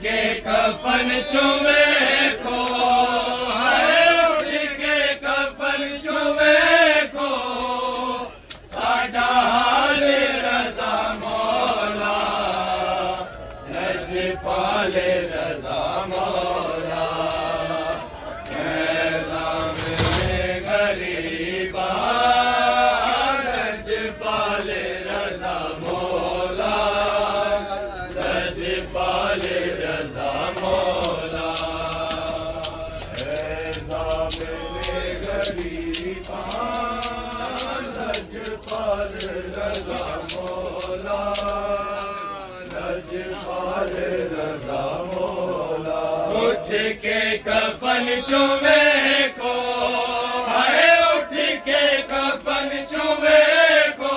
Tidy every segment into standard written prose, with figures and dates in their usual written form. کے کفن چومے کو اٹھ کے کفن چومے کو ساڈا حال رضا مولا لج پال رضا مولا میں غریبا لج پال رضا مولا لج پال کے کفن چومے کو اٹھ کے کفن چومے کو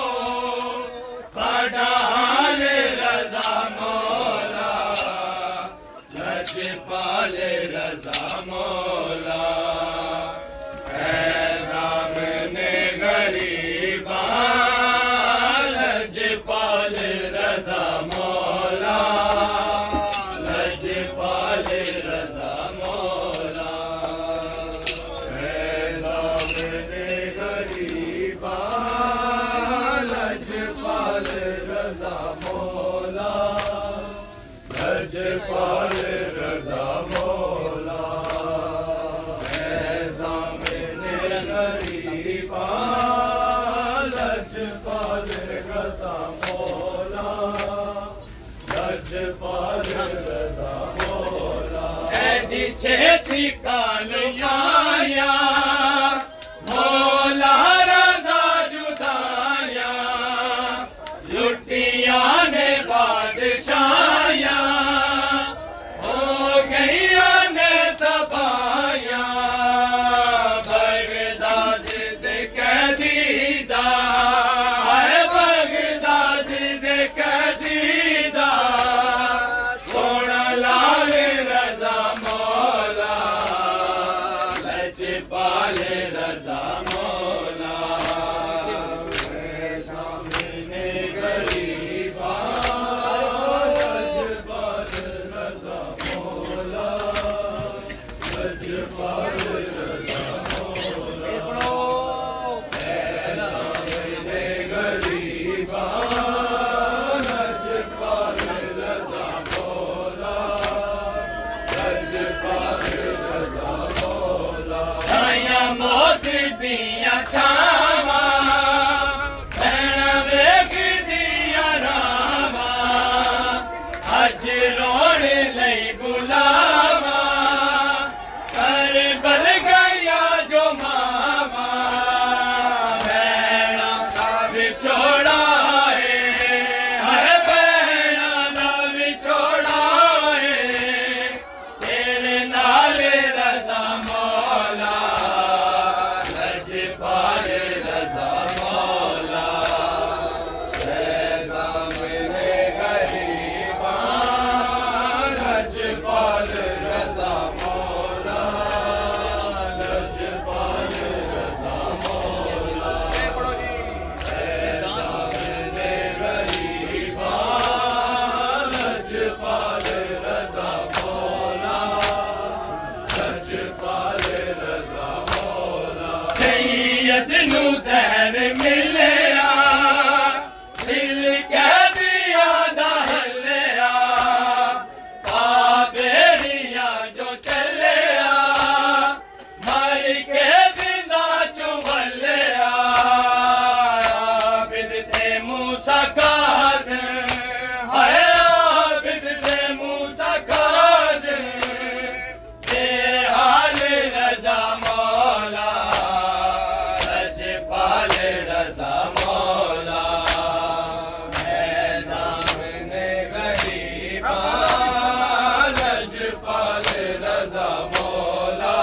ساڈا حال رضا مولا لج پال رضا مولا اے رام نے غریبا لج پال رضا مولا لج پال رضا چھتی کان آیا مولا رضا جدایا لٹیاں نے بادشاہیا ہو گئیاں نے تباہیا بغداد دے قیدیدہ ہے بغداد دے قیدیدہ سونا لال رضا پالے رضا مولا رضا مولا رج پالے رضا مولا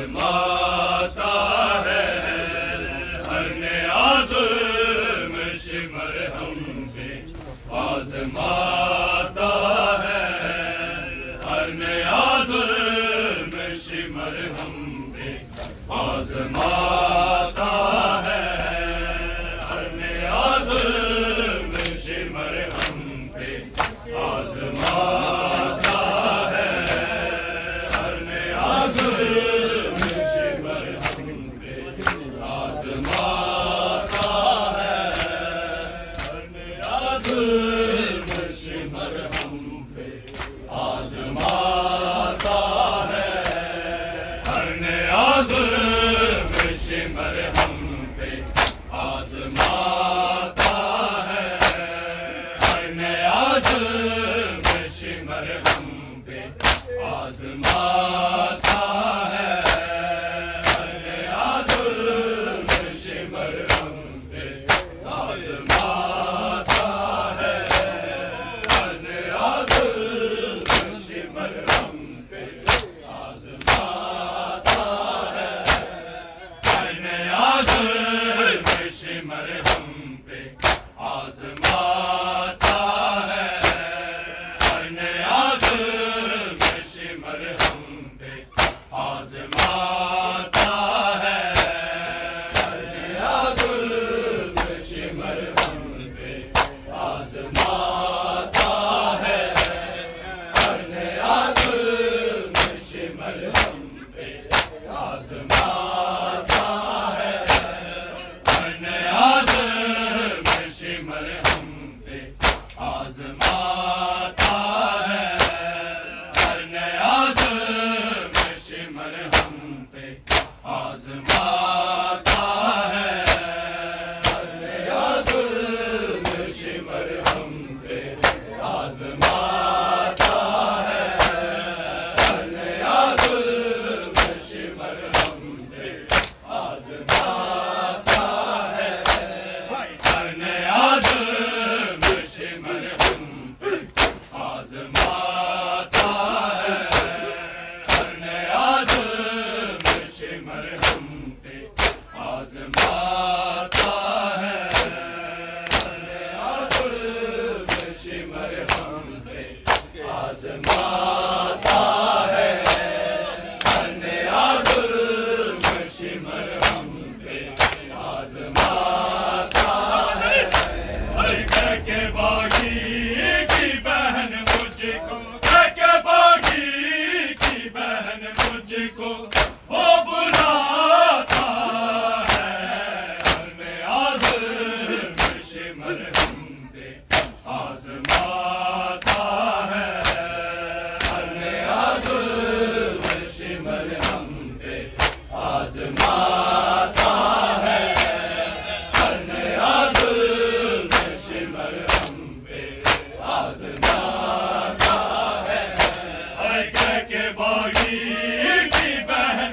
آزماتا ہے ہر نیاز میں شمر ہم پہ آزماتا ہے ہر نیاز میں شمر ہم پہ آزماتا ہے ہر نیاز میں شمر ہم پہ آزماتا باغی کی بہن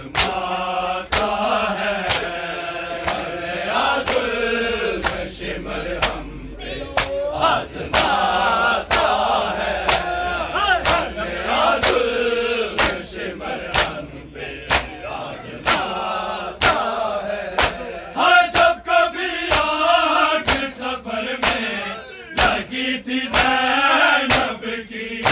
جگماتا ہے فریاد العرش مرہم پہ آزماتا ہے فریاد العرش مرہم پہ آزماتا ہے ہر جب کبھی آگ سفر میں لگی تھی زینب کی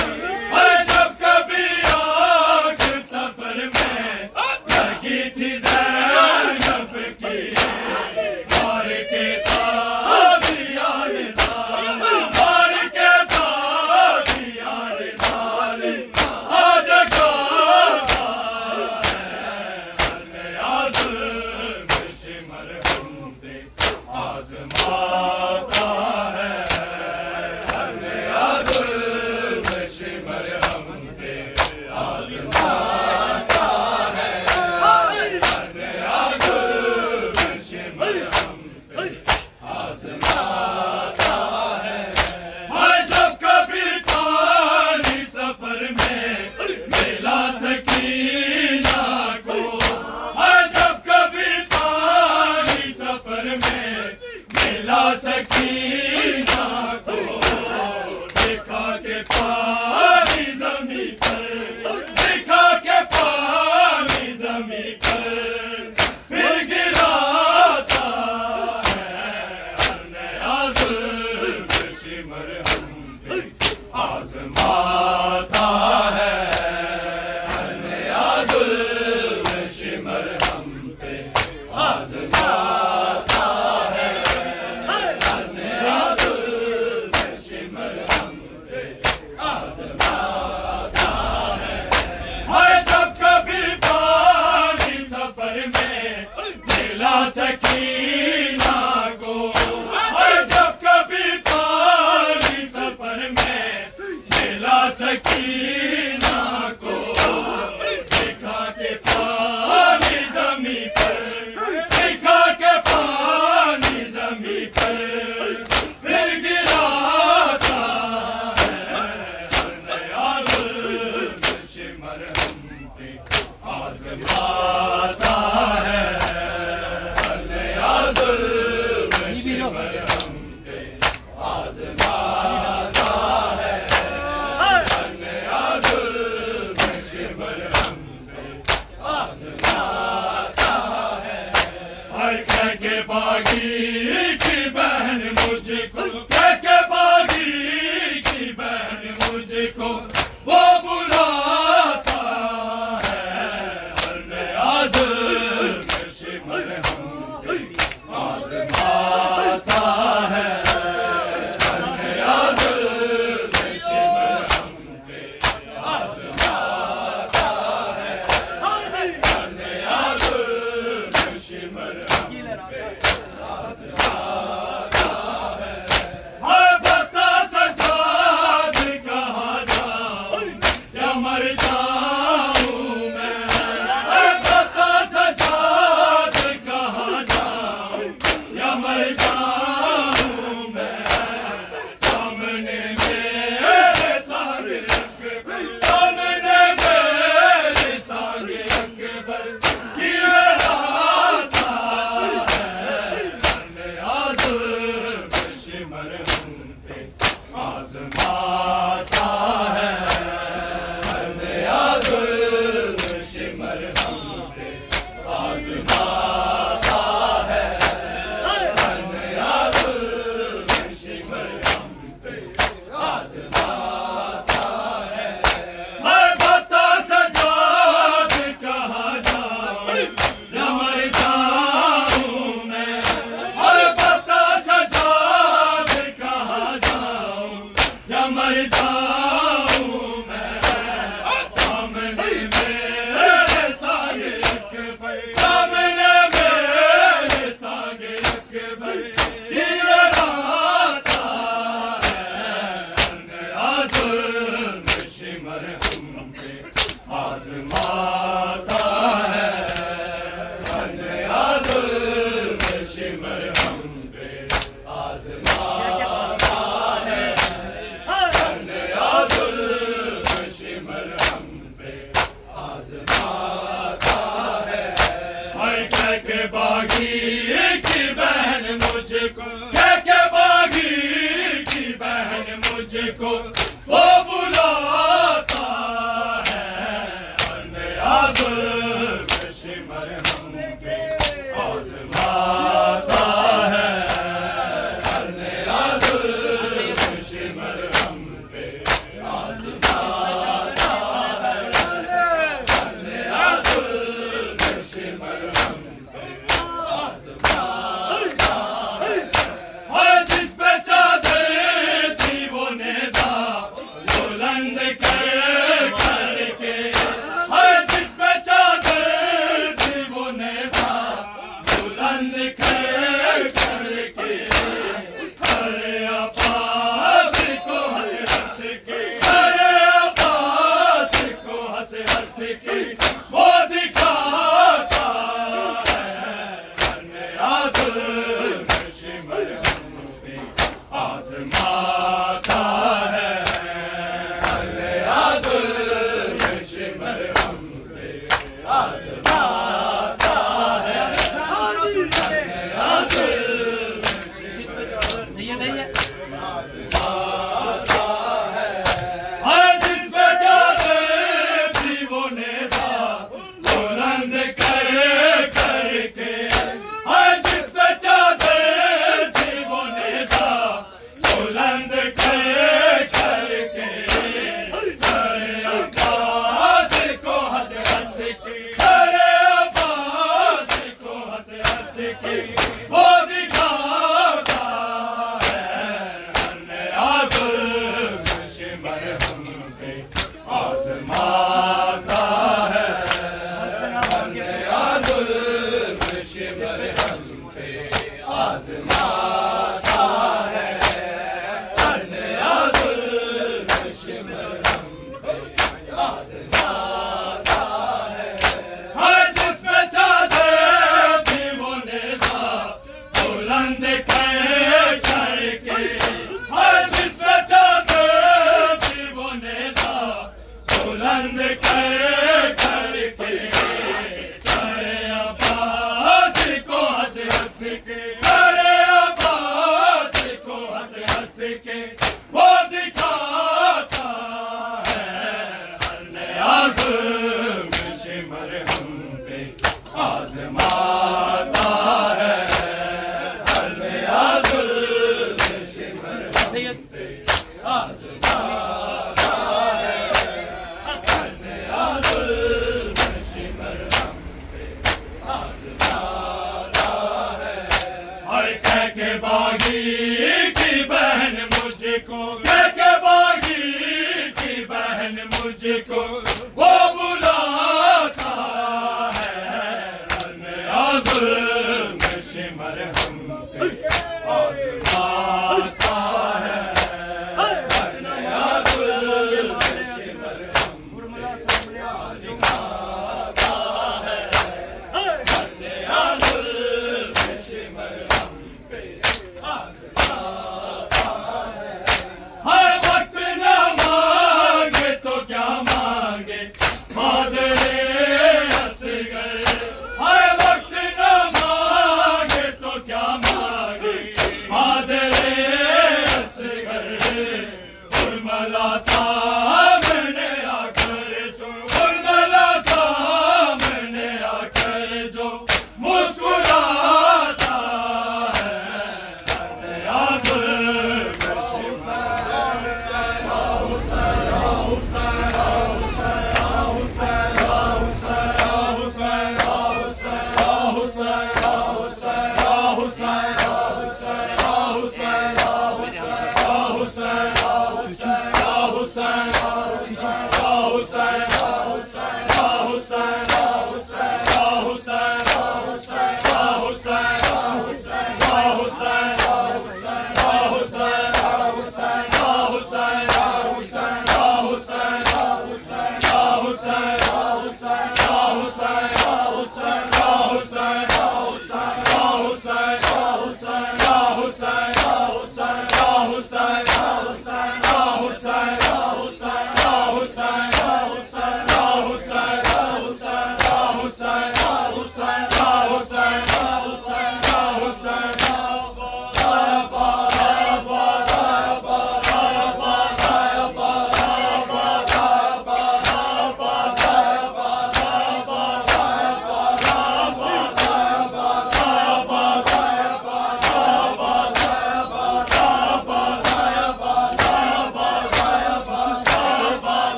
کے باغی کی بہن مجھ کو، کہہ کے باغی کی بہن مجھ کو وہ بلاتا ہے نیاز شمر ہم کے آزماتا ہے، نیاز شمر ہم کے آزماتا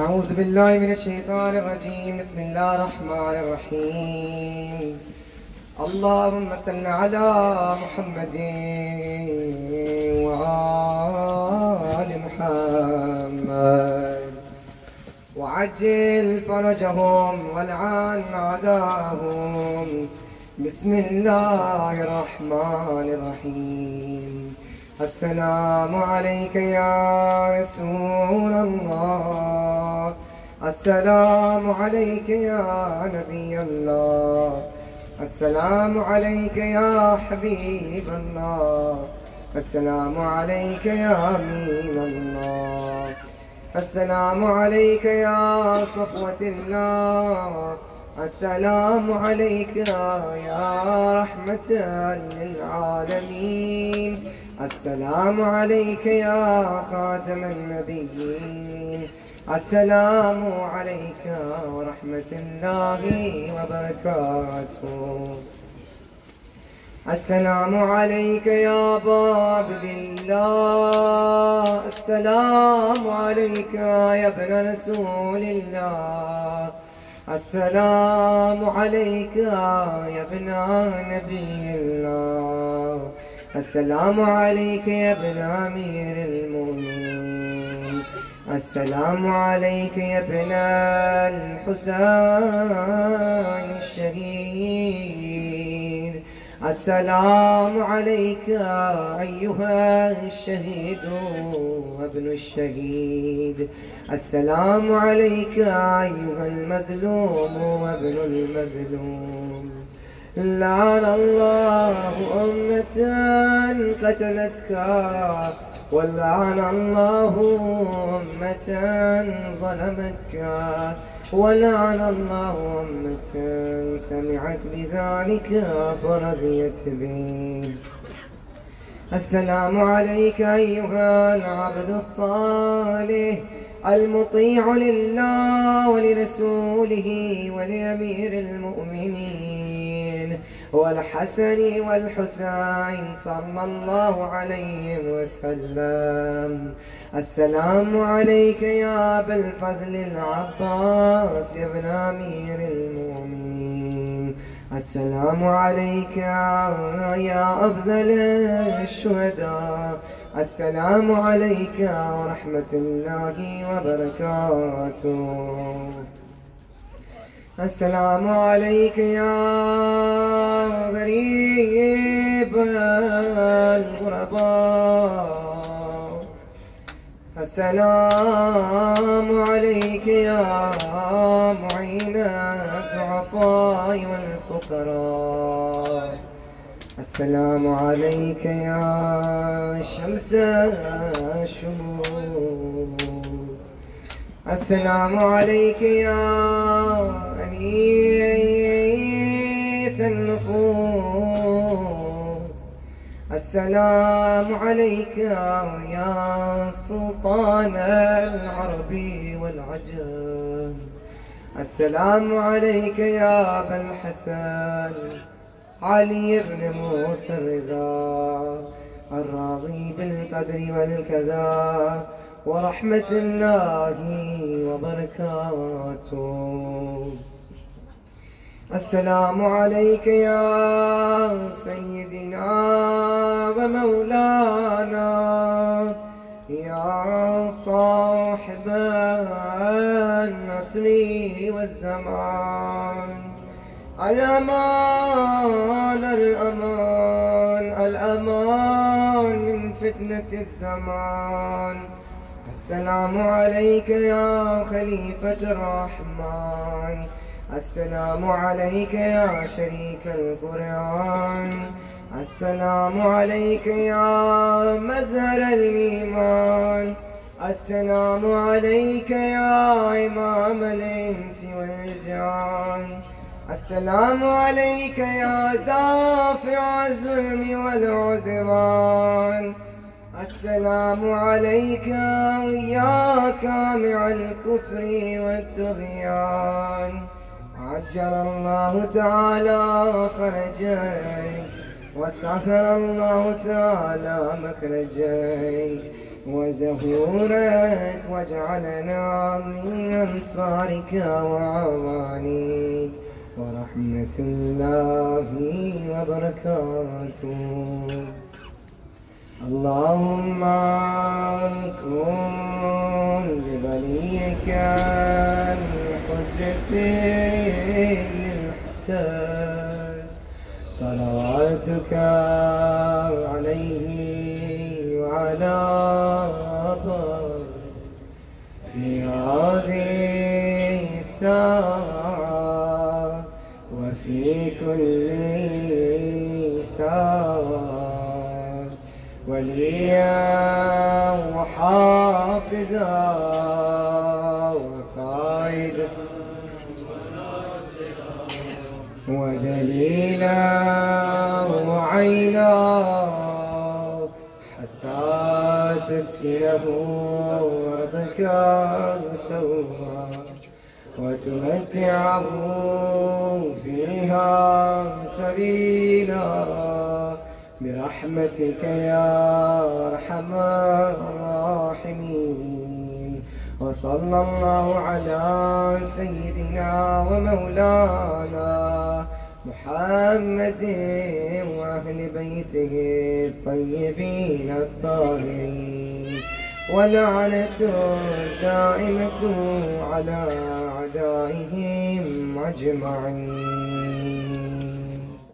اعوذ باللہ من الشیطان الرجیم بسم اللہ الرحمن الرحیم اللہم صل علی محمد وآل محمد وعجل فرجہم والعن عداہم بسم اللہ الرحمن الرحیم السلام علیکہ یا رسول اللہ السلام علیکہ یا نبی اللہ السلام علیکہ یا حبیب اللہ السلام علیکہ یا امین اللہ السلام علیکہ یا صفوۃ اللہ السلام علیکہ یا رحمۃ للعالمین السلام علیکہ یا خاتم النبیین السلام علیکہ ورحمۃ اللہ وبرکاتہ السلام علیکہ یا عبد اللہ السلام علیکہ یا ابن رسول اللہ السلام علیکہ یا ابن نبی اللہ السلام علیکہ یا ابن امیر المؤمنین السلام علیکہ یا ابن الحسین الشہید السلام علیکہ ایہا الشہید ابن الشہید السلام علیکہ ایہا المظلوم ابن المظلوم لعن الله أمة قتلتك ولعن الله أمة ظلمتك ولعن الله أمة سمعت بذلك فرضيت به السلام عليك أيها العبد الصالح المطيع لله ولرسوله ولأمير المؤمنين والحسن والحسين صلى الله عليه وسلم السلام عليك يا أبا الفضل العباس يا ابن أمير المؤمنين السلام عليك يا أفضل الشهداء السلام علیکہ ورحمۃ اللہ وبرکاتہ السلام علیکہ یا غریب الغرباء السلام علیکہ یا معین الضعفاء والفقراء السلام علیکہ یا شمس الشموس السلام علیکہ یا انیس النفوس السلام علیکہ یا سلطان العربی والعجم السلام علیکہ یا ابا الحسن علی ابن موسیٰ الرضا الراضی بالقدر والقضاء ورحمۃ اللہ وبرکاتہ السلام علیکہ یا سیدنا و مولانا یا صاحب النصر والزمان الامان الامان الامان من فتنة الزمان السلام عليك يا خليفة الرحمن السلام عليك يا شريك القرآن السلام عليك يا مزهر الإيمان السلام عليك يا إمام الإنس والجان السلام عليك يا دافع الظلم والعدوان السلام عليك يا كامع الكفر والطغيان عجل الله تعالى فرجيك وسخر الله تعالى مخرجيك وزهورك واجعلنا من أنصارك وعوانيك ورحمة الله وبركاته. اللهم كن لوليك الحجة بن الحسن صلواتك عليه وعلى آبائه في هذه الساعة وفي كل ساعة، وليا وحافظا وقائدا ودليلا وعينا حتى تسكنه أرضك توبا وتمتعه فيها طويلا برحمتك يا أرحم الراحمين. وصلى الله على سيدنا ومولانا محمد وأهل بيته الطيبين الطاهرين، ولعنة دائمة على أعدائهم أجمعين.